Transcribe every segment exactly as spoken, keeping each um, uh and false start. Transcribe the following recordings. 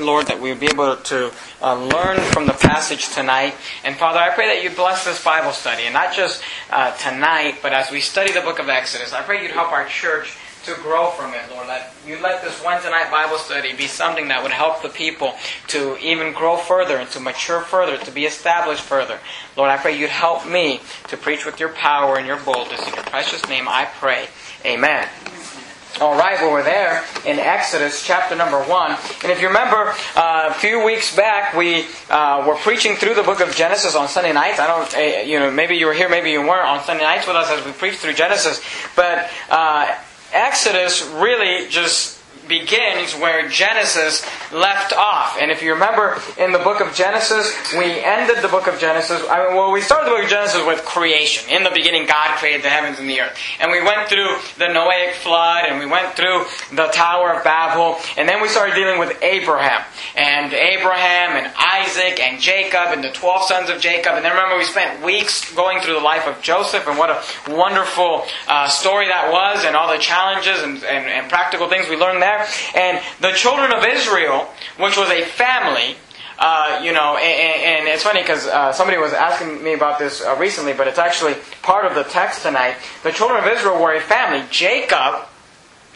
Lord, that we'll be able to uh, learn from the passage tonight. And Father, I pray that you bless this Bible study, and not just uh, tonight, but as we study the book of Exodus. I pray you'd help our church to grow from it, Lord. That you let this Wednesday night Bible study be something that would help the people to even grow further and to mature further, to be established further. Lord, I pray you'd help me to preach with your power and your boldness. In your precious name I pray. Amen. All right, well, we're there in Exodus chapter number one. And if you remember, uh, a few weeks back, we uh, were preaching through the book of Genesis on Sunday nights. I don't, uh, you know, maybe you were here, maybe you weren't on Sunday nights with us as we preached through Genesis. But uh, Exodus really just begins where Genesis left off. And if you remember in the book of Genesis, we ended the book of Genesis, I mean, well, we started the book of Genesis with creation. In the beginning, God created the heavens and the earth. And we went through the Noahic flood, and we went through the Tower of Babel, and then we started dealing with Abraham. And Abraham, and Isaac, and Jacob, and the twelve sons of Jacob. And then remember, we spent weeks going through the life of Joseph, and what a wonderful uh, story that was, and all the challenges and, and, and practical things we learned there. And the children of Israel, which was a family, uh, you know, and, and it's funny because uh, somebody was asking me about this uh, recently, but it's actually part of the text tonight. The children of Israel were a family. Jacob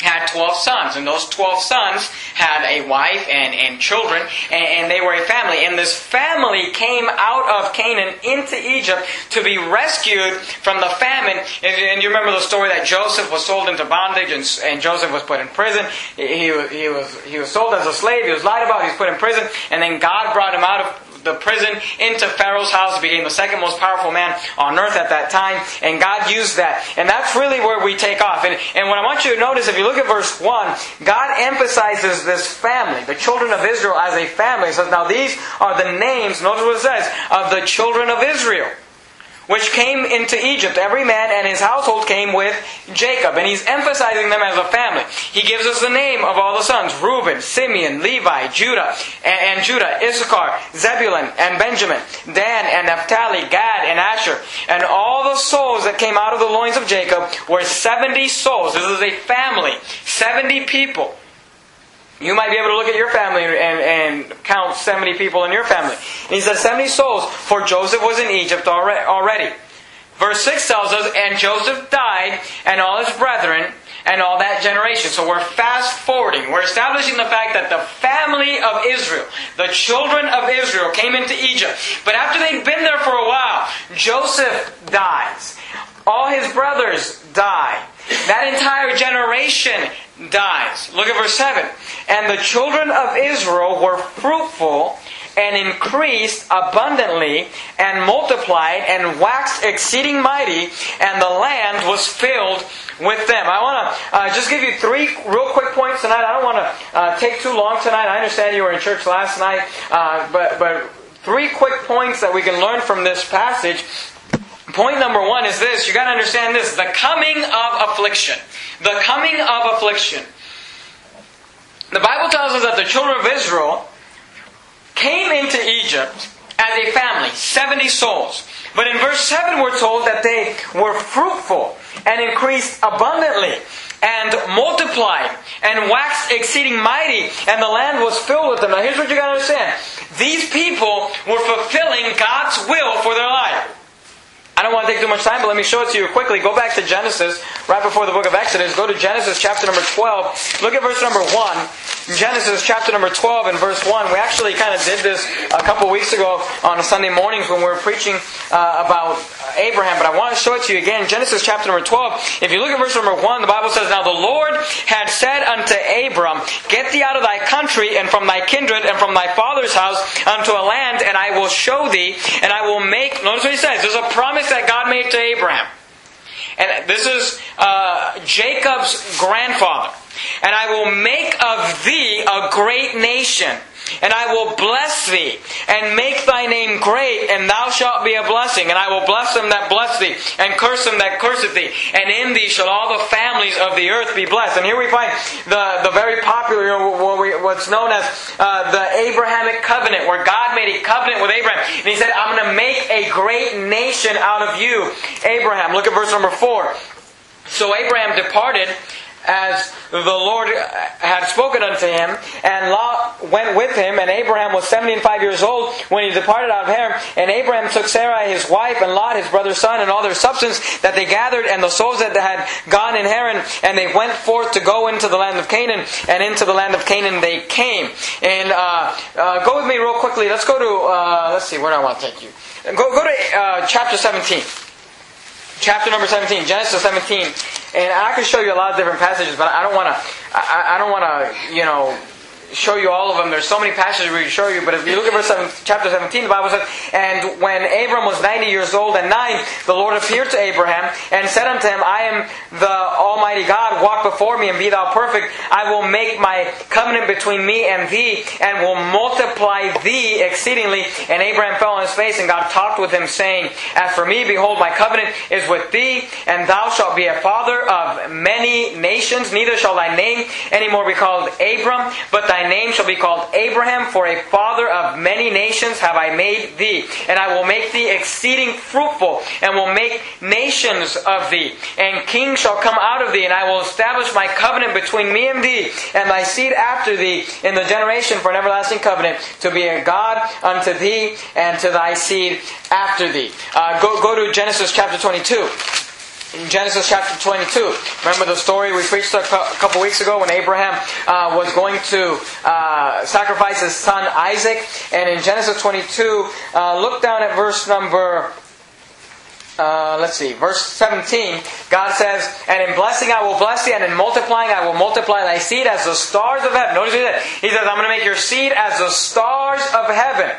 had twelve sons, and those twelve sons had a wife and, and children, and, and they were a family. And this family came out of Canaan into Egypt to be rescued from the famine. And, and you remember the story that Joseph was sold into bondage, and, and Joseph was put in prison. He, he, was, he was sold as a slave, he was lied about, he was put in prison, and then God brought him out of the prison into Pharaoh's house. He became the second most powerful man on earth at that time, and God used that. And that's really where we take off. And, and what I want you to notice, if you look at verse one, God emphasizes this family, the children of Israel as a family. He says, now these are the names, notice what it says, of the children of Israel, which came into Egypt. Every man and his household came with Jacob. And he's emphasizing them as a family. He gives us the name of all the sons: Reuben, Simeon, Levi, Judah, and Judah, Issachar, Zebulun, and Benjamin, Dan, and Naphtali, Gad, and Asher. And all the souls that came out of the loins of Jacob were seventy souls. This is a family, seventy people. You might be able to look at your family and, and count seventy people in your family. And he said seventy souls, for Joseph was in Egypt already. Verse six tells us, and Joseph died, and all his brethren, and all that generation. So we're fast forwarding. We're establishing the fact that the family of Israel, the children of Israel, came into Egypt. But after they'd been there for a while, Joseph dies. All his brothers die. That entire generation dies. Look at verse seven. And the children of Israel were fruitful and increased abundantly and multiplied and waxed exceeding mighty, and the land was filled with them. I want to uh, just give you three real quick points tonight. I don't want to uh, take too long tonight. I understand you were in church last night, uh, but, but three quick points that we can learn from this passage. Point number one is this. You've got to understand this. The coming of affliction. The coming of affliction. The Bible tells us that the children of Israel came into Egypt as a family, seventy souls. But in verse seven we're told that they were fruitful and increased abundantly and multiplied and waxed exceeding mighty, and the land was filled with them. Now here's what you got to understand. These people were fulfilling God's will for their life. I don't want to take too much time, but let me show it to you quickly. Go back to Genesis, right before the book of Exodus. Go to Genesis chapter number twelve. Look at verse number one. Genesis chapter number twelve and verse one. We actually kind of did this a couple weeks ago on Sunday mornings when we were preaching uh, about Abraham, but I want to show it to you again. Genesis chapter number twelve. If you look at verse number one, the Bible says, now the Lord had said unto Abram, get thee out of thy country and from thy kindred and from thy father's house unto a land, and I will show thee, and I will make... Notice what he says. There's a promise that God made to Abraham. And this is uh, Jacob's grandfather. And I will make of thee a great nation, and I will bless thee, and make thy name great, and thou shalt be a blessing. And I will bless them that bless thee, and curse them that curseth thee. And in thee shall all the families of the earth be blessed. And here we find the, the very popular, what's known as uh, the Abrahamic covenant, where God made a covenant with Abraham. And he said, I'm going to make a great nation out of you, Abraham. Look at verse number four. So Abraham departed as the Lord had spoken unto him, and Lot went with him, and Abraham was seventy and five years old when he departed out of Haran. And Abraham took Sarai his wife, and Lot his brother's son, and all their substance that they gathered, and the souls that had gone in Haran, and they went forth to go into the land of Canaan, and into the land of Canaan they came. And uh, uh, go with me real quickly. Let's go to, uh, let's see, where do I want to take you? Go, go to uh, chapter seventeen. Chapter number seventeen, Genesis seventeen, and I could show you a lot of different passages, but I don't want to. I, I don't want to, you know, show you all of them. There's so many passages we can show you, but if you look at verse seven, chapter seventeen, the Bible says, "And when Abram was ninety years old and nine, the Lord appeared to Abraham and said unto him, I am the Almighty God. Walk before me and be thou perfect. I will make my covenant between me and thee, and will multiply thee exceedingly. And Abraham fell on his face, and God talked with him, saying, As for me, behold, my covenant is with thee, and thou shalt be a father of many nations. Neither shall thy name any more be called Abram, but thy Thy name shall be called Abraham, for a father of many nations have I made thee, and I will make thee exceeding fruitful, and will make nations of thee, and kings shall come out of thee, and I will establish my covenant between me and thee, and thy seed after thee, in the generation for an everlasting covenant, to be a God unto thee, and to thy seed after thee." Uh, go, go to Genesis chapter twenty-two. In Genesis chapter twenty-two, remember the story we preached a couple weeks ago when Abraham uh, was going to uh, sacrifice his son Isaac. And in Genesis twenty-two, uh, look down at verse number... Uh, let's see, verse seventeen, God says, "And in blessing I will bless thee, and in multiplying I will multiply thy seed as the stars of heaven." Notice he said, he says, "I'm going to make your seed as the stars of heaven,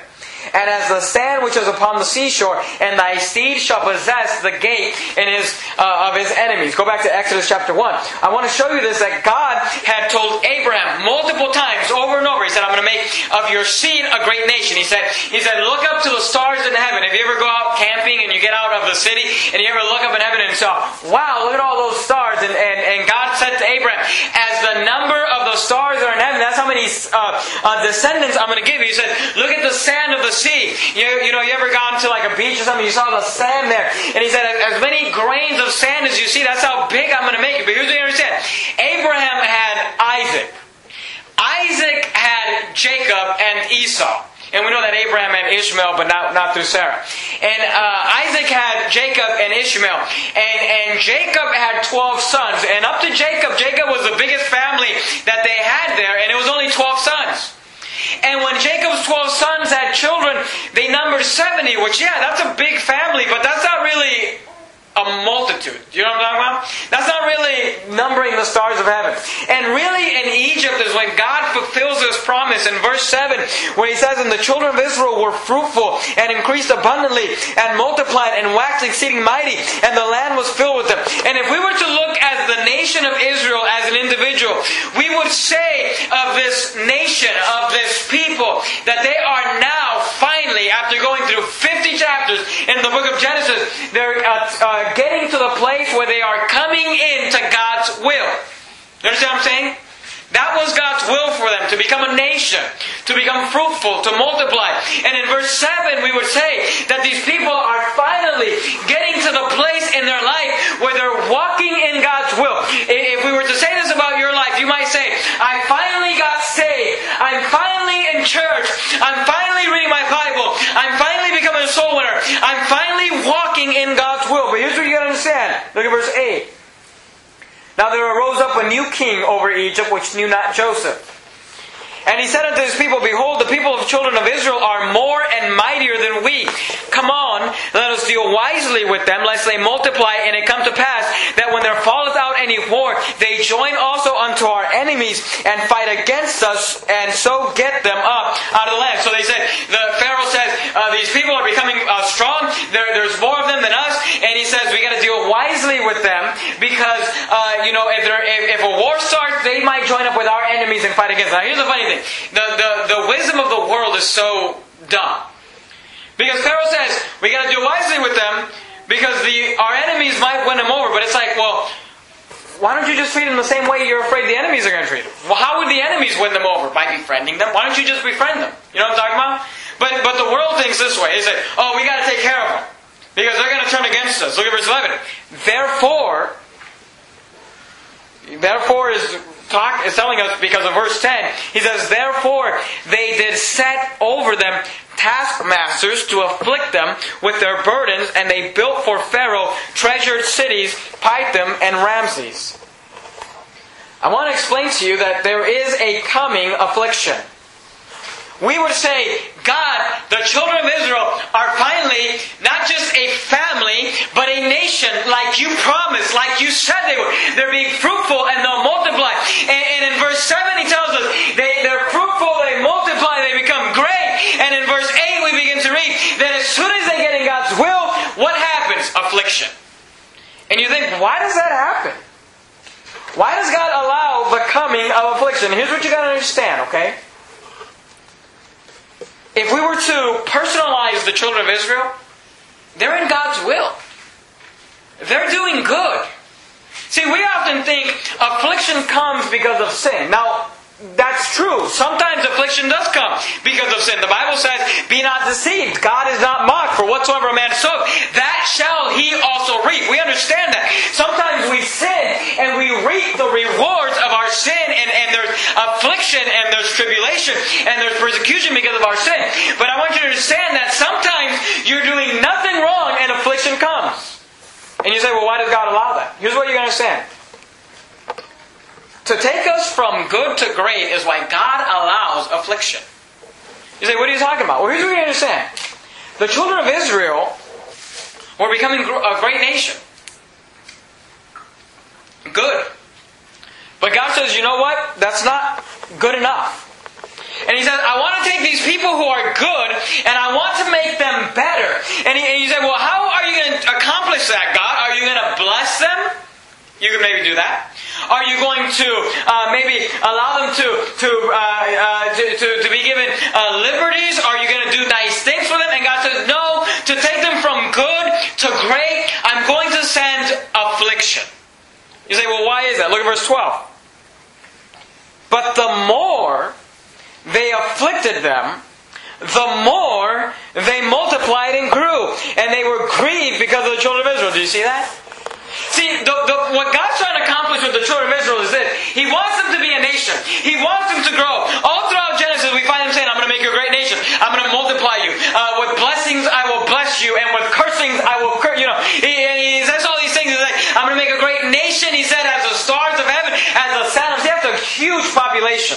and as the sand which is upon the seashore, and thy seed shall possess the gate in his, uh, of his enemies." Go back to Exodus chapter one. I want to show you this, that God had told Abraham multiple times, over and over. He said, "I'm going to make of your seed a great nation." He said, He said, "Look up to the stars in heaven." If you ever go out camping and you get out of the city and you ever look up in heaven and saw, "Wow, look at all those stars." And, and, and God said to Abraham, "As the number of the stars are in heaven, that's how many uh, uh, descendants I'm going to give you." He said, "Look at the sand of the sea." You, you know, you ever gone to like a beach or something, you saw the sand there. And he said, "As many grains of sand as you see, that's how big I'm going to make it." But here's what you understand. Abraham had Isaac. Isaac had Jacob and Esau. And we know that Abraham had Ishmael, but not, not through Sarah. And uh, Isaac had Jacob and Ishmael. And, and Jacob had twelve sons. And up to Jacob, Jacob was the biggest family that they had there. And it was only twelve sons. And when Jacob's twelve sons had children, they numbered seventy, which, yeah, that's a big family, but that's not really a multitude. Do you know what I'm talking about? That's not really numbering the stars of heaven. And really in Egypt is when God fulfills His promise in verse seven, when He says, "And the children of Israel were fruitful, and increased abundantly, and multiplied, and waxed exceeding mighty, and the land was filled with them." And if we were to look at the nation of Israel as an individual, we would say of this nation, of this people, that they are now finally, after going through fifty chapters in the book of Genesis, they're uh, uh, getting to the place where they are coming into God's will. You understand what I'm saying? That was God's will for them, to become a nation, to become fruitful, to multiply. And in verse seven, we would say that these people are finally getting to the place in their life where they're walking in God's will. If we were to say this about your life, you might say, "I finally got saved. I'm finally in church. I'm finally reading my Bible. I'm finally becoming a soul winner. I'm finally walking in God's will." But here's what you got to understand. Look at verse eight. "Now there arose up a new king over Egypt, which knew not Joseph. And he said unto his people, Behold, the people of children of Israel are more and mightier than we. Come on, let us deal wisely with them, lest they multiply, and it come to pass, that when there falleth out any war, they join also unto our enemies, and fight against us, and so get them up out of the land." So they said, the Pharaoh says, uh, these people are becoming uh, strong, there, there's more of them than us, and he says, we got to deal wisely with them, because, uh, you know, if, if, if a war starts, they might join up with our enemies and fight against us. Now here's the funny thing. The, the, the wisdom of the world is so dumb. Because Pharaoh says, we got to do wisely with them because the, our enemies might win them over. But it's like, well, why don't you just treat them the same way you're afraid the enemies are going to treat them? Well, how would the enemies win them over? By befriending them. Why don't you just befriend them? You know what I'm talking about? But but the world thinks this way. It's like, oh, we got to take care of them because they're going to turn against us. Look at verse eleven. Therefore, therefore is talk, is telling us because of verse ten. He says, therefore they did set over them taskmasters to afflict them with their burdens, and they built for Pharaoh treasured cities, Pithom and Ramses. I want to explain to you that there is a coming affliction. We would say, God, the children of Israel are finally not just a family, but a nation like you promised, like you said they were. They're being fruitful and they'll multiply. And, and in verse seven he tells us, they, they're fruitful, they multiply, they become great. And in verse eight we begin to read that as soon as they get in God's will, what happens? Affliction. And you think, why does that happen? Why does God allow the coming of affliction? Here's what you got to understand, okay? If we were to personalize the children of Israel, they're in God's will. They're doing good. See, we often think affliction comes because of sin. Now, that's true. Sometimes affliction does come because of sin. The Bible says, be not deceived. God is not mocked. For whatsoever a man soweth, that shall he also reap. We understand that. Sometimes we sin and we reap the rewards of our sin, and, and there's affliction and there's tribulation and there's persecution because of our sin. But I want you to understand that sometimes you're doing nothing wrong and affliction comes. And you say, well, why does God allow that? Here's what you're going to understand. To take us from good to great is why God allows affliction. You say, what are you talking about? Well, here's what you understand. The children of Israel were becoming a great nation. Good. But God says, you know what? That's not good enough. And he says, I want to take these people who are good and I want to make them better. And he, and he said, well, how are you going to accomplish that, God? Are you going to bless them? You can maybe do that. Are you going to uh, maybe allow them to to, uh, uh, to, to, to be given uh, liberties? Are you going to do nice things for them? And God says, no, to take them from good to great, I'm going to send affliction. You say, well, why is that? Look at verse twelve. But the more they afflicted them, the more they multiplied and grew. And they were grieved because of the children of Israel. Do you see that? See, the, the, what God's trying to accomplish with the children of Israel is this. He wants them to be a nation. He wants them to grow. All throughout Genesis, we find Him saying, I'm going to make you a great nation. I'm going to multiply you. Uh, with blessings, I will bless you. And with cursings, I will curse you. Know, he, he says all these things. He's like, I'm going to make a great nation. He said, as the stars of heaven, as the sand of sea. That's a huge population.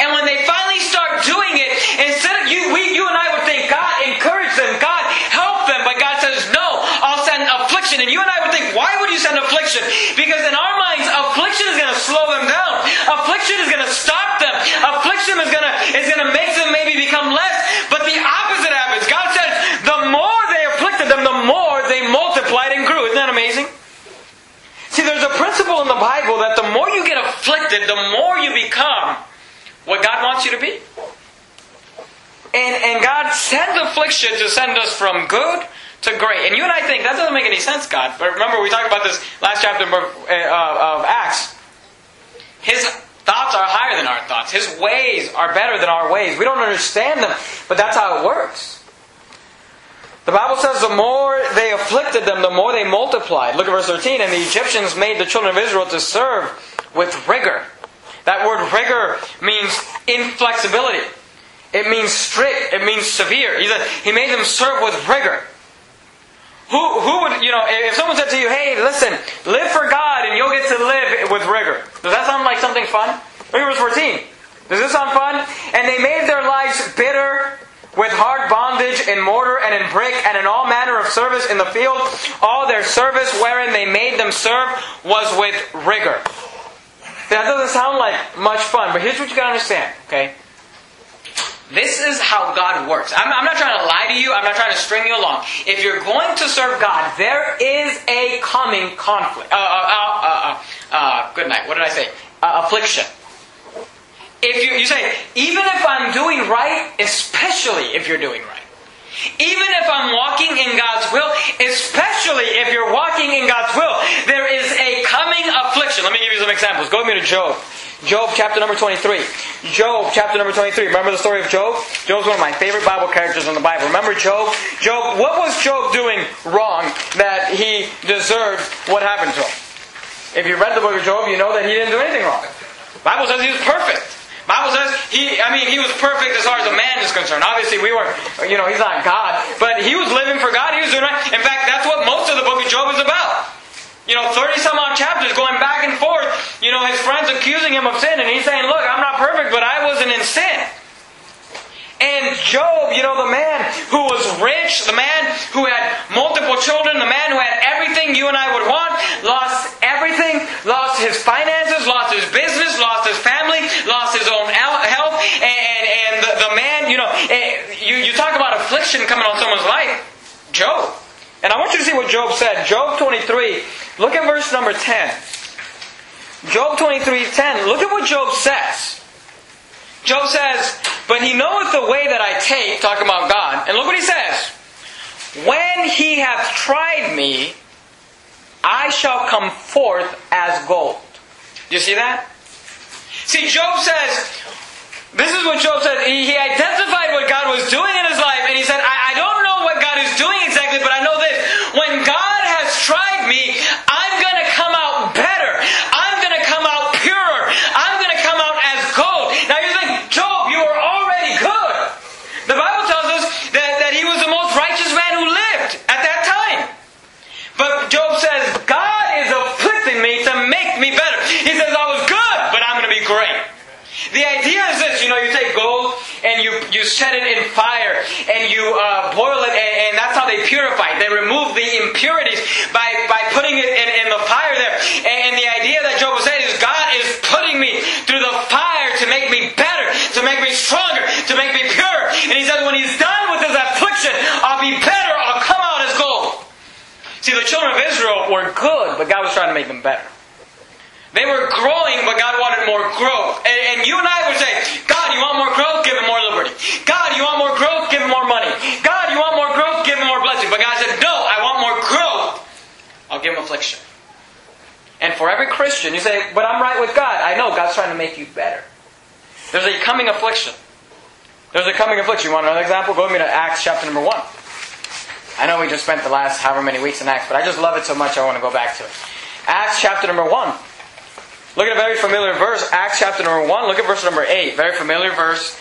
And when they finally start doing it, instead of you, we, you and I would think, God, encourage them. God, help them. But God says, no, I'll send affliction. And you and I would think, why would you send affliction? Because in our minds, affliction is going to slow them down. Affliction is going to stop them. Affliction is going to is going to make them maybe become less. But the opposite happens. God says, the more they afflicted them, the more they multiplied and grew. Isn't that amazing? See, there's a principle in the Bible that the more you get afflicted, the more you become what God wants you to be. And and God sent affliction to send us from good to great. And you and I think, that doesn't make any sense, God. But remember, we talked about this last chapter of Acts. His thoughts are higher than our thoughts. His ways are better than our ways. We don't understand them, but that's how it works. The Bible says the more they afflicted them, the more they multiplied. Look at verse thirteen. And the Egyptians made the children of Israel to serve with rigor. That word rigor means inflexibility. It means strict. It means severe. He said, He made them serve with rigor. Who who would, you know, if someone said to you, hey, listen, live for God and you'll get to live with rigor. Does that sound like something fun? Look at verse fourteen. Does this sound fun? And they made their lives bitter with hard bondage in mortar and in brick and in all manner of service in the field. All their service wherein they made them serve was with rigor. That doesn't sound like much fun, but here's what you got to understand, okay? This is how God works. I'm, I'm not trying to lie to you. I'm not trying to string you along. If you're going to serve God, there is a coming conflict. Uh, uh, uh, uh, uh, good night. What did I say? Uh, affliction. If you, you say, even if I'm doing right, especially if you're doing right. Even if I'm walking in God's will, especially if you're walking in God's will, there is a coming affliction. Let me give you some examples. Go with me to Job. Job chapter number twenty-three. Job chapter number twenty-three. Remember the story of Job? Job's one of my favorite Bible characters in the Bible. Remember Job? Job, what was Job doing wrong that he deserved what happened to him? If you've read the book of Job, you know that he didn't do anything wrong. The Bible says he was perfect. The Bible says he, I mean, he was perfect as far as a man is concerned. Obviously, we weren't, you know, he's not God. But he was living for God. He was doing right. In fact, that's what most of the book of Job is about. You know, thirty-some-odd chapters going back and forth. You know, his friends accusing him of sin. And he's saying, look, I'm not perfect, but I wasn't in sin. And Job, you know, the man who was rich, the man who had multiple children, the man who had everything you and I would want, lost everything, lost his finances, lost his business, lost his family, lost his own health. And, and, and the, the man, you know, you, you talk about affliction coming on someone's life. Job. And I want you to see what Job said. Job twenty-three, look at verse number ten. Job twenty-three ten, look at what Job says. Job says, but he knoweth the way that I take, talking about God. And look what he says. When he hath tried me, I shall come forth as gold. Do you see that? See, Job says, this is what Job said. He identified what God was doing in his life. And he said, I, I don't know what God is doing exactly, but I know this. When God has tried me, I'm going to come out better. I'm going to come out purer. I'm going to come out as gold. Now you're thinking, Job, you were already good. The Bible tells us that, that he was the most righteous man who lived at that time. But Job says, God is afflicting me to make me better. He says, I was good, but I'm going to be great. The idea is this, you know, you take gold and you, you set it in fire and you uh, boil it and, and that's how they purify it. They remove the impurities by, by putting it in, in the fire there. And, and the idea that Job was saying is God is putting me through the fire to make me better, to make me stronger, to make me purer. And he says when he's done with his affliction, I'll be better, I'll come out as gold. See, the children of Israel were good, but God was trying to make them better. They were growing, but God wanted more growth. And, and you and I would say, God, you want more growth? Give him more liberty. God, you want more growth? Give him more money. God, you want more growth? Give him more blessing. But God said, no, I want more growth. I'll give him affliction. And for every Christian, you say, but I'm right with God. I know, God's trying to make you better. There's a coming affliction. There's a coming affliction. You want another example? Go with me to Acts chapter number one. I know we just spent the last however many weeks in Acts, but I just love it so much I want to go back to it. Acts chapter number one. Look at a very familiar verse, Acts chapter number one. Look at verse number eight. Very familiar verse.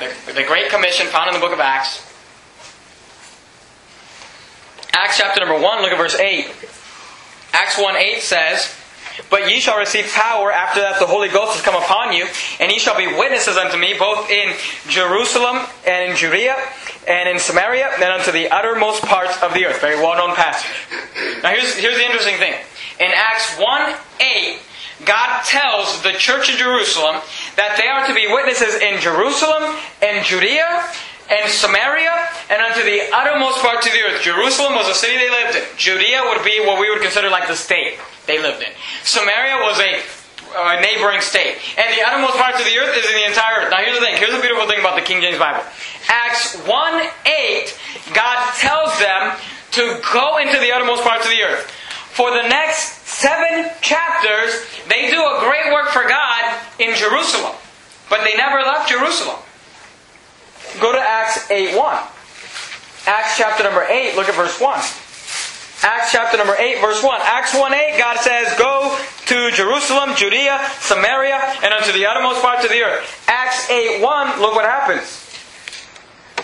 The, the Great Commission found in the book of Acts. Acts chapter number one, look at verse eight. Acts one eight says, but ye shall receive power after that the Holy Ghost has come upon you, and ye shall be witnesses unto me, both in Jerusalem and in Judea and in Samaria, and unto the uttermost parts of the earth. Very well-known passage. Now here's, here's the interesting thing. In Acts one eight, God tells the church in Jerusalem that they are to be witnesses in Jerusalem and Judea and Samaria and unto the uttermost parts of the earth. Jerusalem was a city they lived in. Judea would be what we would consider like the state they lived in. Samaria was a, a neighboring state. And the uttermost parts of the earth is in the entire earth. Now here's the thing. Here's the beautiful thing about the King James Bible. Acts one eight, God tells them to go into the uttermost parts of the earth. For the next seven chapters, they do a great work for God in Jerusalem. But they never left Jerusalem. Go to Acts eight one. Acts chapter number eight, look at verse one. Acts chapter number eight, verse one. Acts one eight, God says, go to Jerusalem, Judea, Samaria, and unto the uttermost parts of the earth. Acts eight one, look what happens.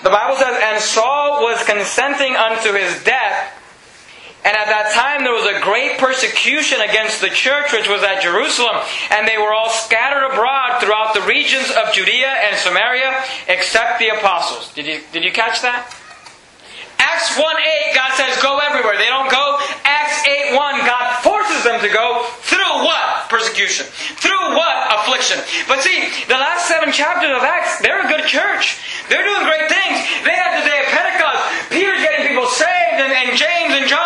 The Bible says, and Saul was consenting unto his death, and at that time there was a great persecution against the church which was at Jerusalem. And they were all scattered abroad throughout the regions of Judea and Samaria, except the apostles. Did you, did you catch that? Acts one eight, God says go everywhere. They don't go. Acts eight one, God forces them to go through what? Persecution. Through what? Affliction. But see, the last seven chapters of Acts, they're a good church. They're doing great things. They had the day of Pentecost. Peter's getting people saved, and, and James and John.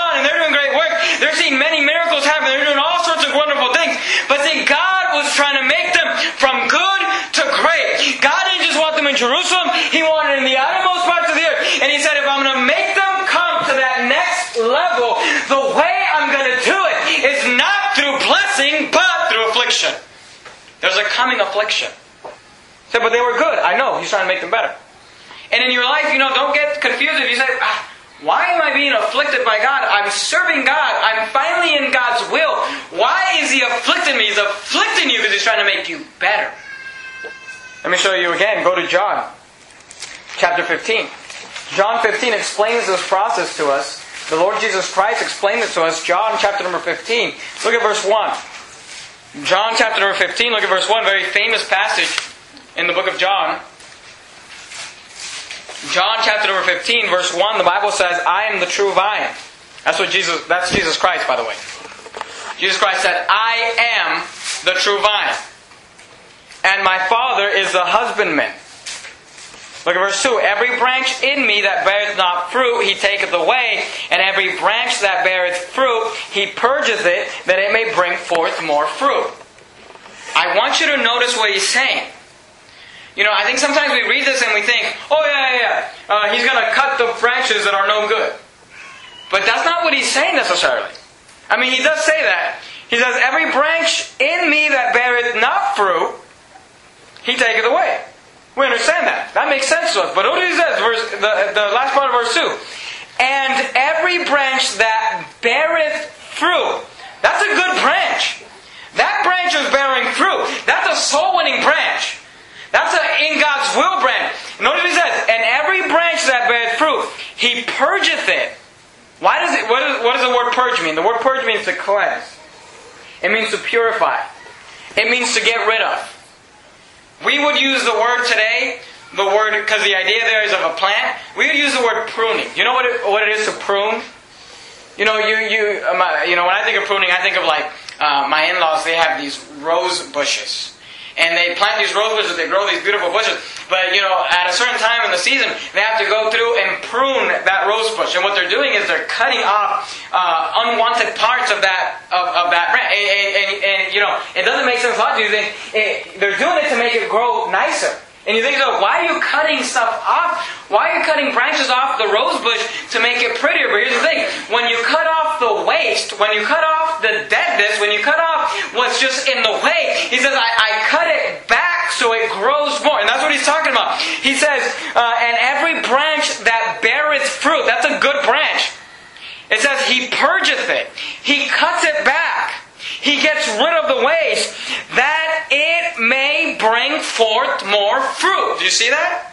They're seeing many miracles happen. They're doing all sorts of wonderful things. But see, God was trying to make them from good to great. God didn't just want them in Jerusalem. He wanted in the uttermost parts of the earth. And He said, if I'm going to make them come to that next level, the way I'm going to do it is not through blessing, but through affliction. There's a coming affliction. He said, but they were good. I know. He's trying to make them better. And in your life, you know, don't get confused if you say, ah, Why am I being afflicted by God? I'm serving God. I'm finally in God's will. Why is He afflicting me? He's afflicting you because He's trying to make you better. Let me show you again. Go to John chapter fifteen. John fifteen explains this process to us. The Lord Jesus Christ explained this to us. John chapter number fifteen. Look at verse one. John chapter number fifteen. Look at verse one. Very famous passage in the book of John. John chapter number fifteen, verse one, the Bible says, I am the true vine. That's what Jesus, that's Jesus Christ, by the way. Jesus Christ said, I am the true vine. And my Father is the husbandman. Look at verse two. Every branch in me that beareth not fruit, He taketh away. And every branch that beareth fruit, He purgeth it, that it may bring forth more fruit. I want you to notice what He's saying. You know, I think sometimes we read this and we think, oh yeah, yeah, yeah, uh, He's going to cut the branches that are no good. But that's not what He's saying necessarily. I mean, He does say that. He says, every branch in me that beareth not fruit, He taketh away. We understand that. That makes sense to us. But notice this, verse, the, the last part of verse two. And every branch that beareth fruit, that's a good branch. That branch is bearing fruit. That's a soul-winning branch. That's a in God's will branch. Notice what He says, and every branch that beareth fruit, He purgeth it. Why does it? What, is, what does the word purge mean? The word purge means to cleanse. It means to purify. It means to get rid of. We would use the word today, the word, because the idea there is of a plant. We would use the word pruning. You know what it, what it is to prune? You know, you you um, you know when I think of pruning, I think of like uh, my in-laws. They have these rose bushes. And they plant these rose bushes, they grow these beautiful bushes. But, you know, at a certain time in the season, they have to go through and prune that rose bush. And what they're doing is they're cutting off uh, unwanted parts of that of, of that branch. And, and, and, and, you know, it doesn't make sense a lot to you. You think, it, they're doing it to make it grow nicer. And you think, so, why are you cutting stuff off? Why are you cutting branches off the rose bush to make it prettier? But here's the thing. When you cut off the waste, when you cut off the deadness, when you cut off what's just in the way, He says, I, I cut it back so it grows more. And that's what He's talking about. He says, uh, and every branch that beareth fruit, that's a good branch. It says, He purgeth it. He cuts it back. He gets rid of the waste that it may bring forth more fruit. Do you see that?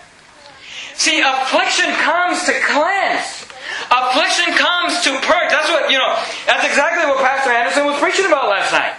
See, affliction comes to cleanse. Affliction comes to purge. That's what, you know, that's exactly what Pastor Anderson was preaching about last night.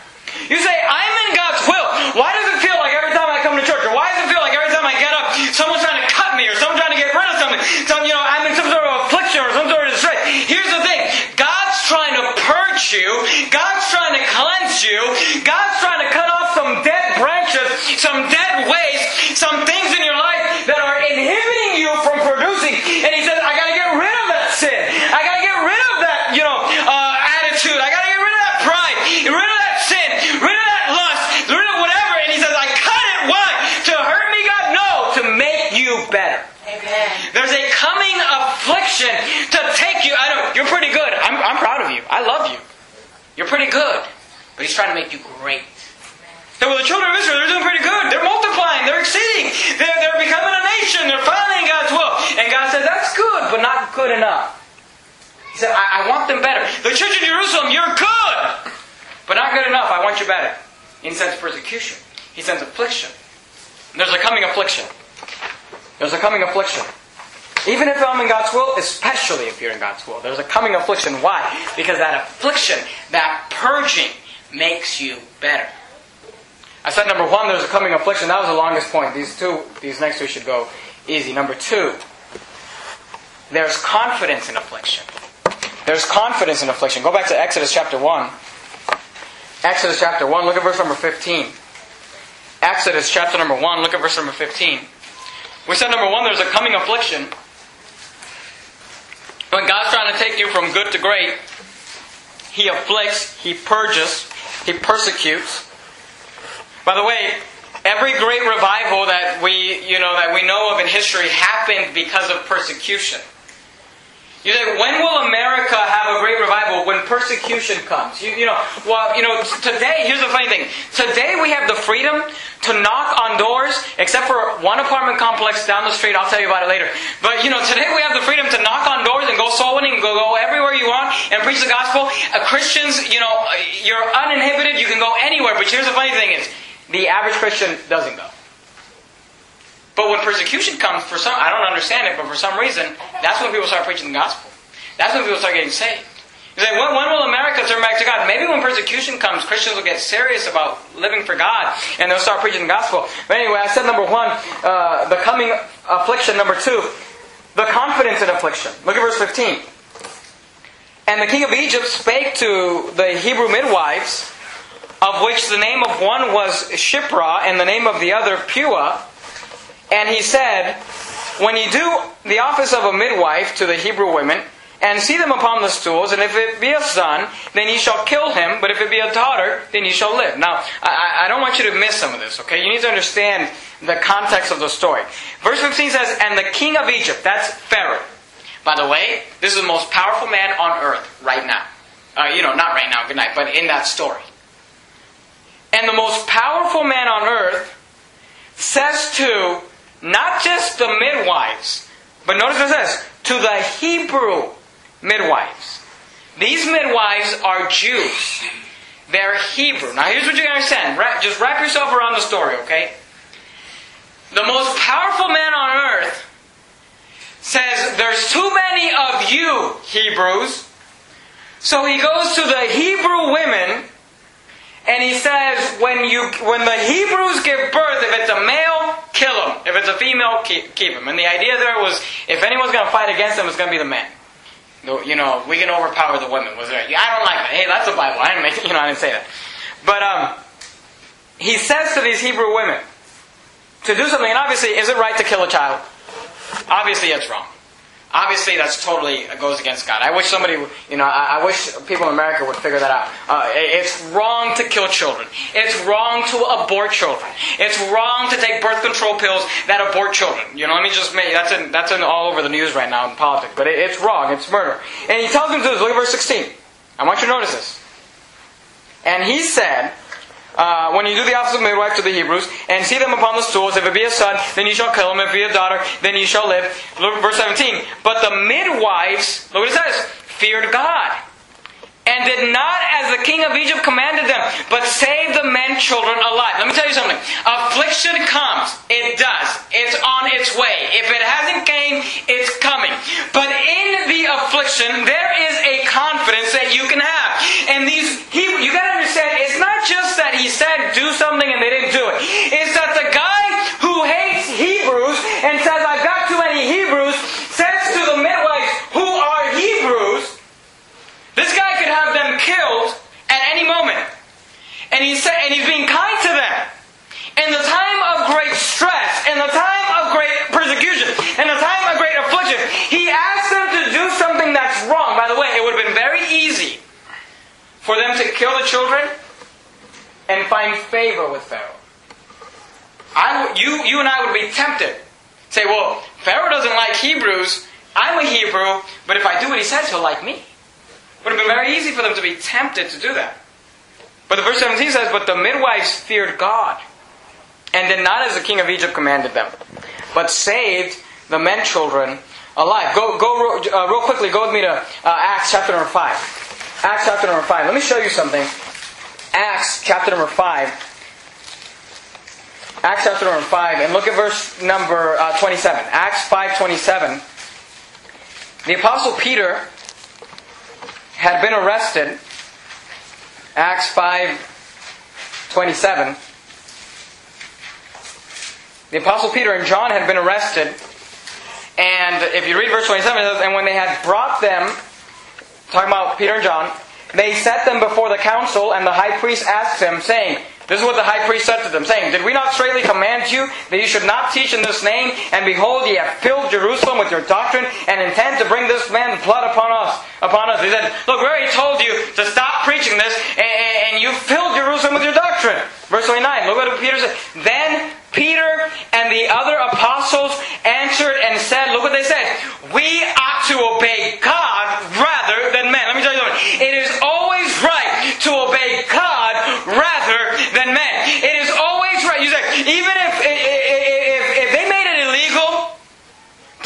You say, I'm in God's will. Why does it feel like every time I come to church? Or why does it feel like every time I get up, someone's trying to cut me or someone's trying to get rid of something? Some, you know, I'm in some sort of affliction or some sort of distress. Here's the thing. God's trying to purge you. God's trying to cleanse you. God's trying to cut off some dead branches, some dead ways, some things in your life that are inhibiting you from producing. And He says, I got to get rid of that sin. I got to get rid of that, you know, uh, attitude. I got to get rid of that pride. Get rid of that sin. Rid of that lust. Rid of whatever. And He says, I cut it. Why? To hurt me, God? No. To make you better. Amen. There's a coming affliction to take you. I know, you're pretty good. I'm, I'm proud of you. I love you. You're pretty good. But He's trying to make you great. So the children of Israel, they're doing pretty good. They're multiplying. They're exceeding. They're, they're becoming a nation. They're finally in God's will. And God said, that's good, but not good enough. He said, I, I want them better. The church of Jerusalem, you're good, but not good enough. I want you better. He sends persecution. He sends affliction. There's a coming affliction. There's a coming affliction. Even if I'm in God's will, especially if you're in God's will, there's a coming affliction. Why? Because that affliction, that purging, makes you better. I said number one, there's a coming affliction. That was the longest point. These two, these next two should go easy. Number two, there's confidence in affliction. There's confidence in affliction. Go back to Exodus chapter one. Exodus chapter one, look at verse number fifteen. Exodus chapter number one, look at verse number fifteen. We said number one, there's a coming affliction. When God's trying to take you from good to great, He afflicts, He purges, He persecutes. By the way, every great revival that we, you know, that we know of in history happened because of persecution. You say, when will America have a great revival? When persecution comes. You, you know, well, you know, today, here's the funny thing. Today we have the freedom to knock on doors, except for one apartment complex down the street. I'll tell you about it later. But, you know, today we have the freedom to knock on doors and go soul winning, go go everywhere you want and preach the gospel. Uh, Christians, you know, you're uninhibited. You can go anywhere. But here's the funny thing is, the average Christian doesn't go. But when persecution comes, for some, I don't understand it, but for some reason, that's when people start preaching the gospel. That's when people start getting saved. You say, when, when will America turn back to God? Maybe when persecution comes, Christians will get serious about living for God, and they'll start preaching the gospel. But anyway, I said number one, uh, the coming affliction. Number two, the confidence in affliction. Look at verse fifteen. And the king of Egypt spake to the Hebrew midwives, of which the name of one was Shipra, and the name of the other Puah. And he said, when you do the office of a midwife to the Hebrew women, and see them upon the stools, and if it be a son, then ye shall kill him, but if it be a daughter, then ye shall live. Now, I, I don't want you to miss some of this, okay? You need to understand the context of the story. Verse fifteen says, and the king of Egypt, that's Pharaoh. By the way, this is the most powerful man on earth right now. Uh, you know, not right now, good night, but in that story. And the most powerful man on earth says to not just the midwives, but notice what it says, to the Hebrew midwives. These midwives are Jews. They're Hebrew. Now here's what you understand. Just wrap yourself around the story, okay? The most powerful man on earth says, there's too many of you, Hebrews. So he goes to the Hebrew women, and he says, when you, when the Hebrews give birth, if it's a male, kill him. If it's a female, keep, keep him. And the idea there was, if anyone's going to fight against him, it's going to be the man. You know, we can overpower the women. Was there? I don't like that. Hey, that's the Bible. I didn't make it. You know, I didn't say that. But um, he says to these Hebrew women to do something. And obviously, is it right to kill a child? Obviously, it's wrong. Obviously, that's totally goes against God. I wish somebody, you know, I, I wish people in America would figure that out. Uh, it, it's wrong to kill children. It's wrong to abort children. It's wrong to take birth control pills that abort children. You know, let me just make that's in that's in all over the news right now in politics. But it, it's wrong. It's murder. And he tells them to do this. Look at verse sixteen. I want you to notice this. And he said, Uh, when you do the office of midwife to the Hebrews, and see them upon the stools, if it be a son, then you shall kill him. If it be a daughter, then you shall live. Look at verse seventeen. But the midwives, look what it says, feared God, and did not as the king of Egypt commanded them, but saved the men children alive. Let me tell you something. Affliction comes. It does. It's on its way. If it hasn't came, it's coming. But in the affliction, there is a confidence that you can have. And these Hebrew, you got to understand, it's not just that he said do something and they didn't do it. It's that the guy who hates Hebrews and says I've got too many Hebrews says to the midwives who are Hebrews, this guy could have them killed at any moment. And he said, and he's being kind to them. In the time of great stress, in the time of great persecution, in the time of great affliction, he asked them to do something that's wrong. By the way, it would have been very easy for them to kill the children and find favor with Pharaoh. I, you, you and I would be tempted. Say, well, Pharaoh doesn't like Hebrews. I'm a Hebrew, but if I do what he says, he'll like me. Would have been very easy for them to be tempted to do that. But the verse seventeen says, but the midwives feared God, and did not as the king of Egypt commanded them, but saved the men children alive. Go go uh, real quickly, go with me to uh, Acts chapter number five. Acts chapter number five. Let me show you something. Acts chapter number five. Acts chapter number five, and look at verse number uh, twenty-seven. Acts five twenty-seven. The apostle Peter had been arrested, Acts five twenty-seven. The apostle Peter and John had been arrested, and if you read verse twenty-seven, it says, and when they had brought them, talking about Peter and John, they set them before the council, and the high priest asked him, saying, this is what the high priest said to them, saying, did we not straightly command you that you should not teach in this name? And behold, ye have filled Jerusalem with your doctrine, and intend to bring this man's blood upon us. Upon us. He said, look, we already told you to stop preaching this, and, and you filled Jerusalem with your doctrine. Verse twenty-nine, look what Peter said. Then Peter and the other apostles answered and said, look what they said, we ought to obey God rather than men. Let me tell you something. It is always right to obey God rather than men. It is always right. You say, even if, if, if they made it illegal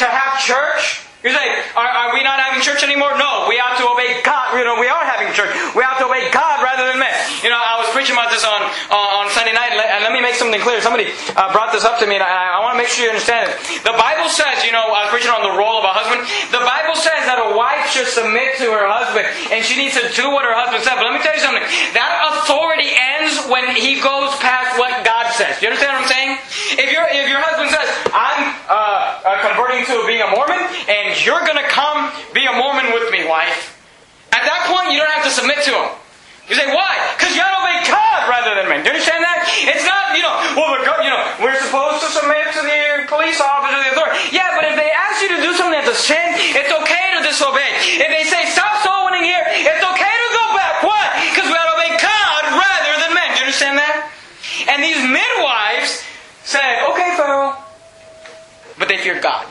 to have church, you say, are, are we not having having church anymore? No, we ought to obey God. You know, we are having church. We ought to obey God rather than man. You know, I was preaching about this on on Sunday night, and let, and let me make something clear. Somebody uh, brought this up to me, and I, I want to make sure you understand it. The Bible says, you know, I was preaching on the role of a husband. The Bible says that a wife should submit to her husband, and she needs to do what her husband said. But let me tell you something. That authority ends when he goes past what God says. Do you understand what I'm saying? If your if your husband says, I'm uh, uh, converting to being a Mormon, and you're going to come be a Mormon with me, wife. At that point, you don't have to submit to him. You say, why? Because you obey God rather than men. Do you understand that? It's not, you know, well, we're, you know, we're supposed to submit to the police officer, the authority. Yeah, but if they ask you to do something that's a sin, it's okay to disobey. If they say, stop soul winning here, it's okay to go back. Why? Because we ought to obey God rather than men. Do you understand that? And these midwives said, okay, Pharaoh. But they feared God.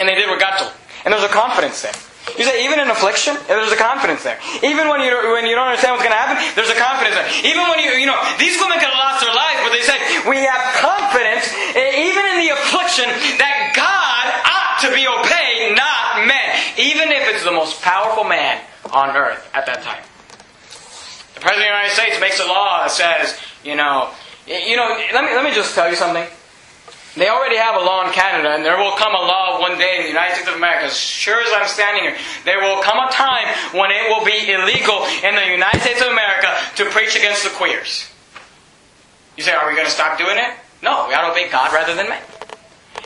And they did what God told them. And there was a confidence there. You say, even in affliction, there's a confidence there. Even when you when you don't understand what's going to happen, there's a confidence there. Even when you, you know, these women could have lost their lives, but they said, we have confidence, even in the affliction, that God ought to be obeyed, not men. Even if it's the most powerful man on earth at that time. The President of the United States makes a law that says, you know, you know, let me let me just tell you something. They already have a law in Canada, and there will come a law one day in the United States of America. As sure as I'm standing here, there will come a time when it will be illegal in the United States of America to preach against the queers. You say, are we going to stop doing it? No, we ought to obey God rather than men.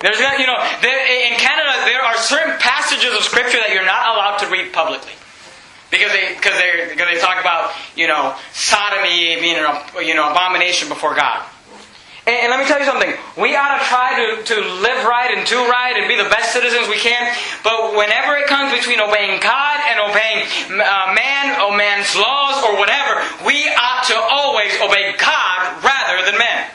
There's, you know, in Canada, there are certain passages of Scripture that you're not allowed to read publicly. Because they, because they, because they talk about, you know, sodomy being an, you know, abomination before God. And let me tell you something. We ought to try to, to live right and do right and be the best citizens we can. But whenever it comes between obeying God and obeying uh, man or man's laws or whatever, we ought to always obey God rather than men.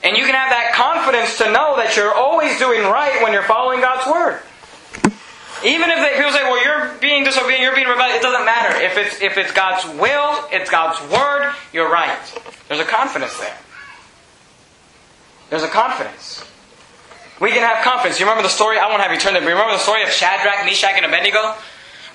And you can have that confidence to know that you're always doing right when you're following God's Word. Even if they, people say, well, you're being disobedient, you're being rebellious, it doesn't matter. If it's, if it's God's will, it's God's Word, you're right. There's a confidence there. There's a confidence. We can have confidence. You remember the story? I won't have you turn there. But you remember the story of Shadrach, Meshach, and Abednego?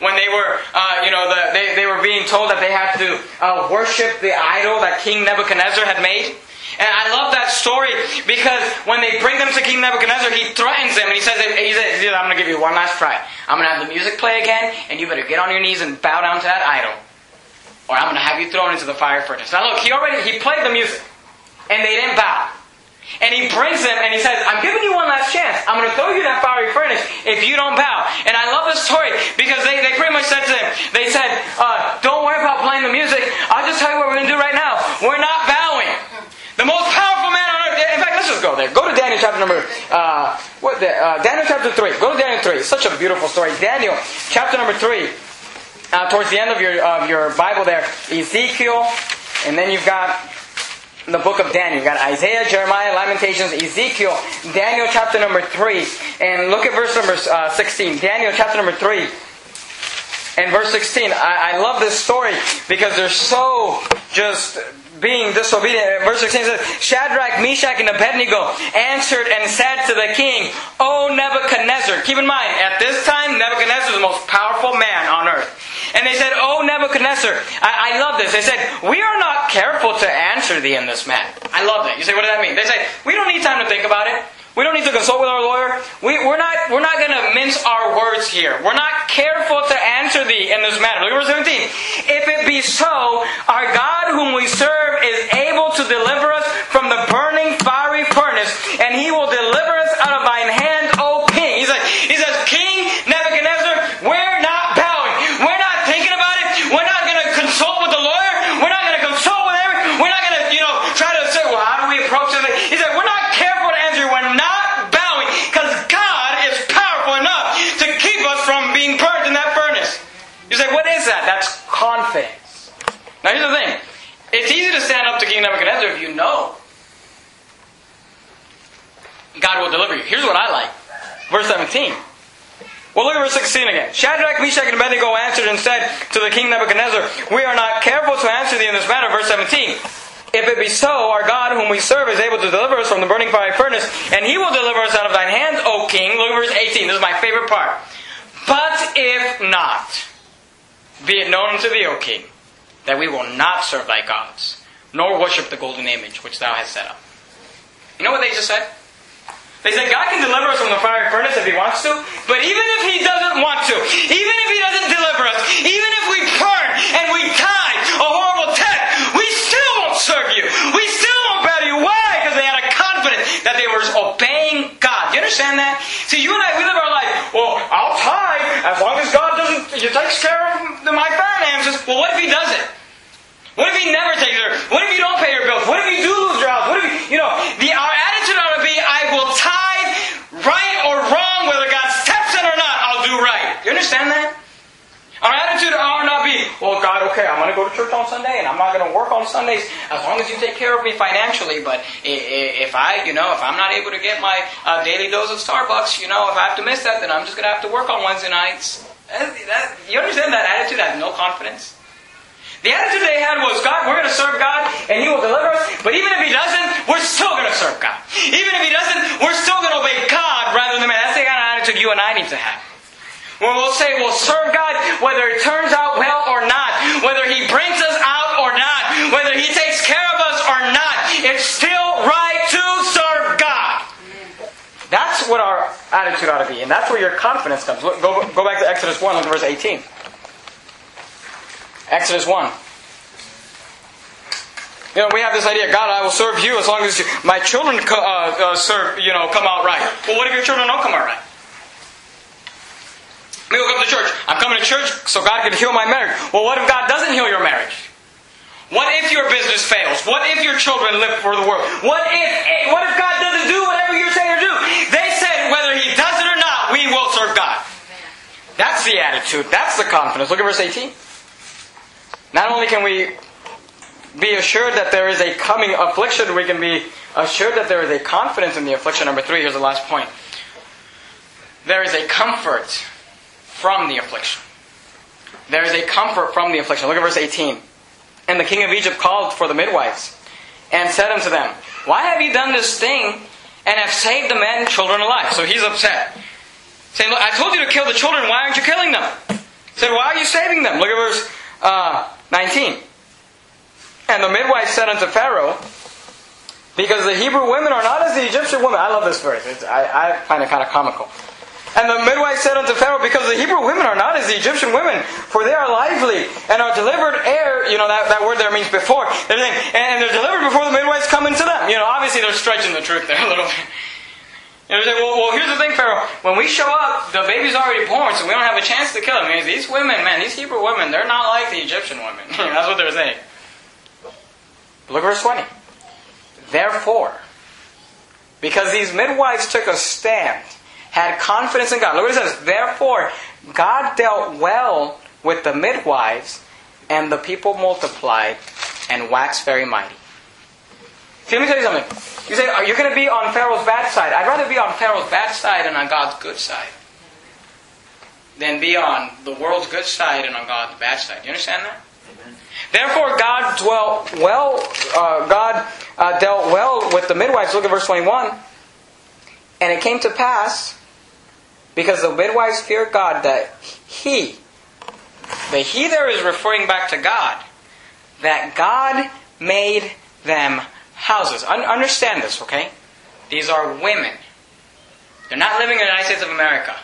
When they were, uh, you know, the, they, they were being told that they had to uh, worship the idol that King Nebuchadnezzar had made. And I love that story because when they bring them to King Nebuchadnezzar, he threatens them. And he says, he says I'm going to give you one last try. I'm going to have the music play again, and you better get on your knees and bow down to that idol. Or I'm going to have you thrown into the fire furnace. Now look, he already he played the music. And they didn't bow. And he brings them and he says, I'm giving you one last chance. I'm going to throw you that fiery furnace if you don't bow. And I love this story because they, they pretty much said to him, they said, uh, don't worry about playing the music. I'll just tell you what we're going to do right now. We're not bowing. The most powerful man on earth. In fact, let's just go there. Go to Daniel chapter number, uh, what the, uh, Daniel chapter three. Go to Daniel three. It's such a beautiful story. Daniel chapter number three. Uh, towards the end of your, of your Bible there. Ezekiel. And then you've got... in the book of Daniel. You've got Isaiah, Jeremiah, Lamentations, Ezekiel, Daniel chapter number three. And look at verse number uh, sixteen. Daniel chapter number three and verse sixteen. I, I love this story because they're so just being disobedient. Verse sixteen says, Shadrach, Meshach, and Abednego answered and said to the king, O Nebuchadnezzar. Keep in mind, at this time, Nebuchadnezzar is the most powerful man on earth. And they said, O Nebuchadnezzar, I, I love this. They said, we are not careful to answer thee in this matter. I love that. You say, what does that mean? They say, we don't need time to think about it. We don't need to consult with our lawyer. We, we're not, we're not going to mince our words here. We're not careful to answer thee in this matter. Look at verse seventeen. If it be so, our God whom we serve is able to deliver us from the burning fiery furnace, and he will deliver us out of thine hand, O king. He says, he says King Nebuchadnezzar, we're not that's confidence. Now here's the thing. It's easy to stand up to King Nebuchadnezzar if you know God will deliver you. Here's what I like. Verse seventeen. Well, look at verse sixteen again. Shadrach, Meshach, and Abednego answered and said to the King Nebuchadnezzar, we are not careful to answer thee in this matter. Verse seventeen. If it be so, our God whom we serve is able to deliver us from the burning fiery furnace, and he will deliver us out of thine hand, O king. Look at verse eighteen. This is my favorite part. But if not, be it known unto thee, O king, that we will not serve thy gods, nor worship the golden image which thou hast set up. You know what they just said? They said God can deliver us from the fiery furnace if he wants to, but even if he doesn't want to, even if he doesn't deliver us, even if we burn and we die a horrible death, we still won't serve you. We still won't bow to you. Why? Because they had a confidence that they were obeying God. Do you understand that? See, you and I, we live our life, well, I'll tithe as long as God doesn't, he takes care of my finances. Well, what if he doesn't? What if he never takes care? What if you don't pay your bills? What if you do lose your house? What if you, you know, the, our attitude ought to be, I will tithe right or wrong, whether God steps in or not, I'll do right. You understand that? Our attitude ought not be, well, God, okay, I'm going to go to church on Sunday, and I'm not going to work on Sundays as long as you take care of me financially, but if I, you know, if I'm not able to get my uh, daily dose of Starbucks, you know, if I have to miss that, then I'm just going to have to work on Wednesday nights. That, that, you understand that attitude? I have no confidence. The attitude they had was, God, we're going to serve God, and He will deliver us, but even if He doesn't, we're still going to serve God. Even if He doesn't, we're still going to obey God rather than man. That's the kind of attitude you and I need to have. Where we'll say, we'll serve God whether it turns out well or not, whether He brings us out or not, whether He takes care of us or not, it's still right to serve God. That's what our attitude ought to be, and that's where your confidence comes. Go, go back to Exodus one, look at verse eighteen. Exodus one. You know, we have this idea, God, I will serve you as long as my children co- uh, uh, serve, you know, come out right. Well, what if your children don't come out right? We go come to church. I'm coming to church so God can heal my marriage. Well, what if God doesn't heal your marriage? What if your business fails? What if your children live for the world? What if, what if God doesn't do whatever you're saying to do? They said whether He does it or not, we will serve God. That's the attitude. That's the confidence. Look at verse eighteen. Not only can we be assured that there is a coming affliction, we can be assured that there is a confidence in the affliction. Number three, here's the last point. There is a comfort from the affliction. There is a comfort from the affliction. Look at verse eighteen. And the king of Egypt called for the midwives and said unto them, why have you done this thing and have saved the men and children alive? So he's upset. Saying, look, I told you to kill the children. Why aren't you killing them? He said, why are you saving them? Look at verse nineteen. And the midwife said unto Pharaoh, because the Hebrew women are not as the Egyptian women. I love this verse. It's, I, I find it kind of comical. And the midwife said unto Pharaoh, because the Hebrew women are not as the Egyptian women, for they are lively and are delivered ere, you know, that, that word there means before. They're saying, and they're delivered before the midwives come into them. You know, obviously they're stretching the truth there a little bit. You know, well, well, here's the thing, Pharaoh. When we show up, the baby's already born, so we don't have a chance to kill him. I mean, these women, man, these Hebrew women, they're not like the Egyptian women. That's what they're saying. Look at verse twenty. Therefore, because these midwives took a stand, had confidence in God. Look what it says. Therefore, God dealt well with the midwives, and the people multiplied and waxed very mighty. See, let me tell you something. You say, are you going to be on Pharaoh's bad side? I'd rather be on Pharaoh's bad side and on God's good side than be on the world's good side and on God's bad side. Do you understand that? Amen. Therefore, God dwelt well. Uh, God uh, dealt well with the midwives. Look at verse twenty-one. And it came to pass, because the midwives feared God, that he, the he there is referring back to God, that God made them houses. Un- understand this, okay? These are women. They're not living in the United States of America.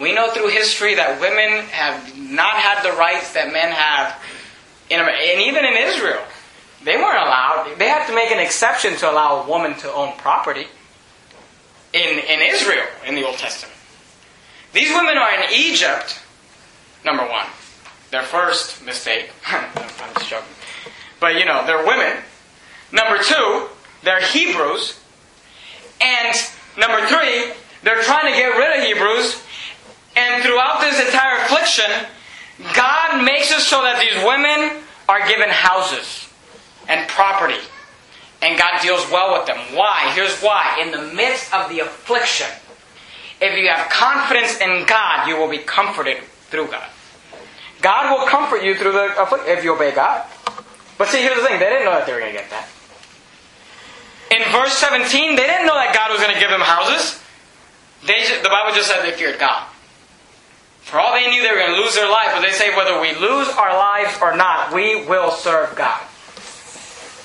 We know through history that women have not had the rights that men have in America. And even in Israel, they weren't allowed. They had to make an exception to allow a woman to own property in, in Israel, in the Old Testament. These women are in Egypt, number one. Their first mistake. I'm just joking. But, you know, they're women. Number two, they're Hebrews. And number three, they're trying to get rid of Hebrews. And throughout this entire affliction, God makes it so that these women are given houses and property. And God deals well with them. Why? Here's why. In the midst of the affliction, if you have confidence in God, you will be comforted through God. God will comfort you through the affliction if you obey God. But see, here's the thing. They didn't know that they were going to get that. In verse seventeen, they didn't know that God was going to give them houses. They just, the Bible just said they feared God. For all they knew, they were going to lose their life. But they say, whether we lose our lives or not, we will serve God.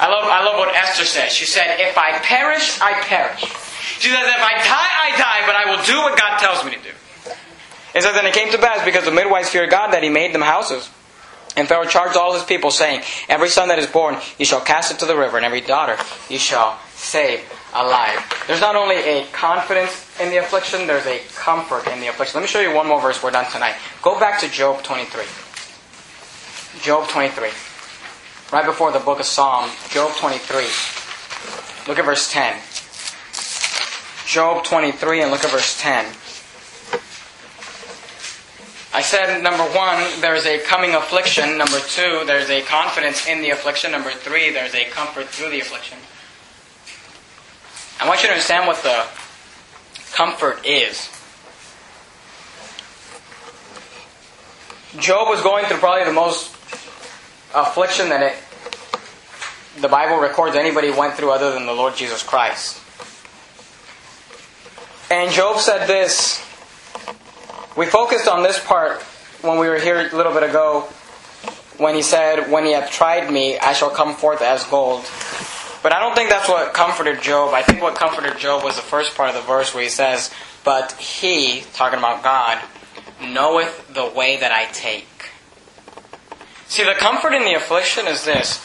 I love, I love what Esther said. She said, if I perish, I perish. She says, if I die, I die, but I will do what God tells me to do. It says, and it came to pass, because the midwives feared God, that he made them houses. And Pharaoh charged all his people, saying, every son that is born, you shall cast into the river, and every daughter you shall save alive. There's not only a confidence in the affliction, there's a comfort in the affliction. Let me show you one more verse. We're done tonight. Go back to Job twenty-three. Job twenty-three. Right before the book of Psalms, Job twenty-three. Look at verse ten. Job twenty-three, and look at verse ten. I said, number one, there's a coming affliction. Number two, there's a confidence in the affliction. Number three, there's a comfort through the affliction. I want you to understand what the comfort is. Job was going through probably the most affliction that it, the Bible records anybody went through other than the Lord Jesus Christ. And Job said this. We focused on this part when we were here a little bit ago, when he said, when he hath tried me, I shall come forth as gold. But I don't think that's what comforted Job. I think what comforted Job was the first part of the verse where he says, but he, talking about God, knoweth the way that I take. See, the comfort in the affliction is this.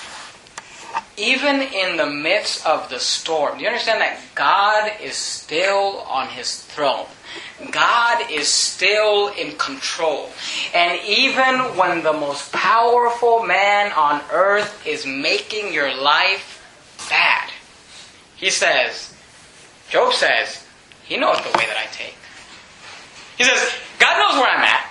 Even in the midst of the storm, do you understand that God is still on his throne? God is still in control. And even when the most powerful man on earth is making your life bad, he says, Job says, he knows the way that I take. He says, God knows where I'm at.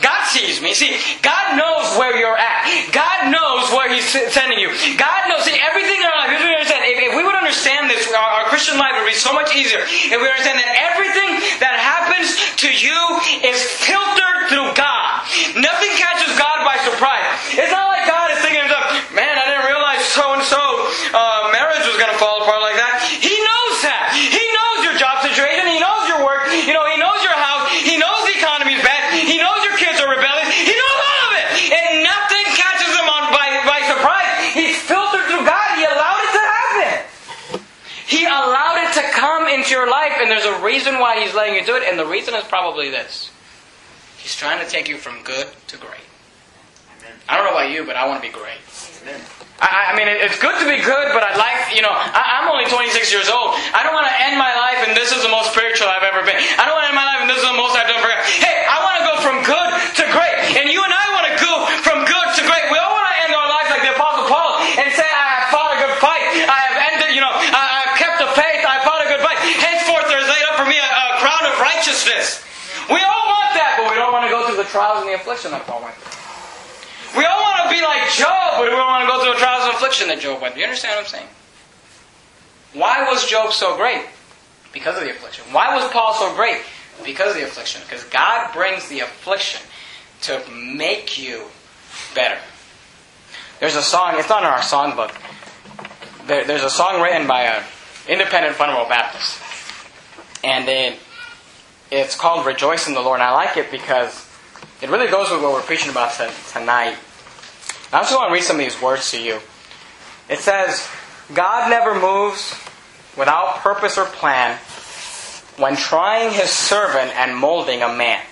God sees me. See, God knows where you're at. God knows where He's sending you. God knows, see, everything in our life. If we, understand, if, if we would understand this, our, our Christian life would be so much easier. If we understand that everything that happens to you is filtered through God. Nothing catches God by surprise. It's not like God is thinking to himself, man, I didn't realize so-and-so uh, marriage was going to fall apart like that. He knows that. He knows your job situation. He knows your work. You know, He knows your house. He knows the economy's bad. He knows your kids are rebellious. He knows all of it. And nothing catches him on by, by surprise. He's filtered through God. He allowed it to happen. He allowed it to come into your life. And there's a reason why He's letting you do it. And the reason is probably this. He's trying to take you from good to great. Amen. I don't know about you, but I want to be great. Amen. I, I mean, it's good to be good, but I'd like, you know, I, I'm only twenty-six years old. I don't want to end my life and this is the most spiritual I've ever been. I don't want to end my life and this is the most I've done for God. Hey, I want to go from good to great. And you and I want to go from good to great. We all want to end our lives like the Apostle Paul and say, I have fought a good fight. I have ended, you know, I, I've kept the faith. I fought a good fight. Henceforth there is laid up for me a, a crown of righteousness. We all want that, but we don't want to go through the trials and the affliction that Paul went through. We all want to be like Job, but we don't want to go through the trials and affliction that Job went through. You understand what I'm saying? Why was Job so great? Because of the affliction. Why was Paul so great? Because of the affliction. Because God brings the affliction to make you better. There's a song, it's not in our song book. There, there's a song written by an independent fundamental Baptist. And it, it's called Rejoice in the Lord. And I like it because it really goes with what we're preaching about tonight. I just want to read some of these words to you. It says, God never moves without purpose or plan when trying His servant and molding a man.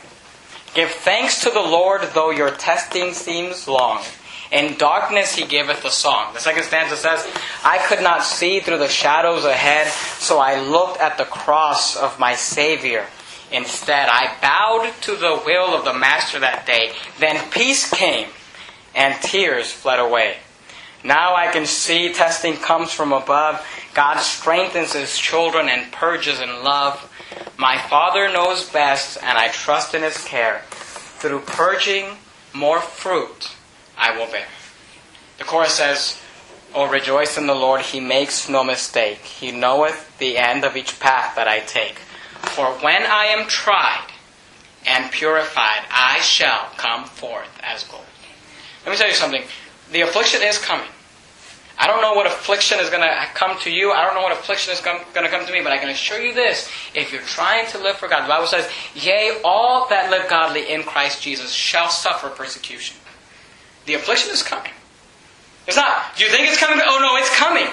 Give thanks to the Lord though your testing seems long. In darkness He giveth a song. The second stanza says, I could not see through the shadows ahead, so I looked at the cross of my Savior. Instead, I bowed to the will of the Master that day. Then peace came, and tears fled away. Now I can see testing comes from above. God strengthens His children and purges in love. My Father knows best, and I trust in His care. Through purging, more fruit I will bear. The chorus says, Oh, rejoice in the Lord, He makes no mistake. He knoweth the end of each path that I take. For when I am tried and purified, I shall come forth as gold. Let me tell you something. The affliction is coming. I don't know what affliction is going to come to you. I don't know what affliction is going to come to me. But I can assure you this. If you're trying to live for God, the Bible says, yea, all that live godly in Christ Jesus shall suffer persecution. The affliction is coming. It's not, do you think it's coming? Oh no, it's coming.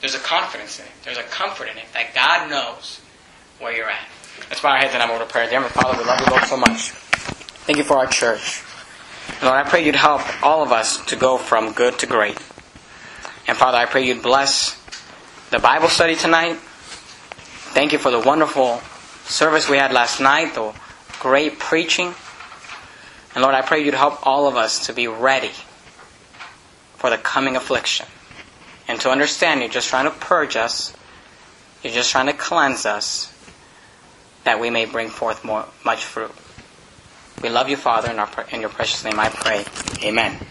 There's a confidence in it. There's a comfort in it that God knows where you're at. Let's bow our heads and I'm going to pray. Dear Father, we love you, Lord, so much. Thank you for our church. Lord, I pray you'd help all of us to go from good to great. And Father, I pray you'd bless the Bible study tonight. Thank you for the wonderful service we had last night, the great preaching. And Lord, I pray you'd help all of us to be ready for the coming affliction. And to understand you're just trying to purge us, you're just trying to cleanse us, that we may bring forth more much fruit. We love you, Father, in, our, in your precious name I pray. Amen.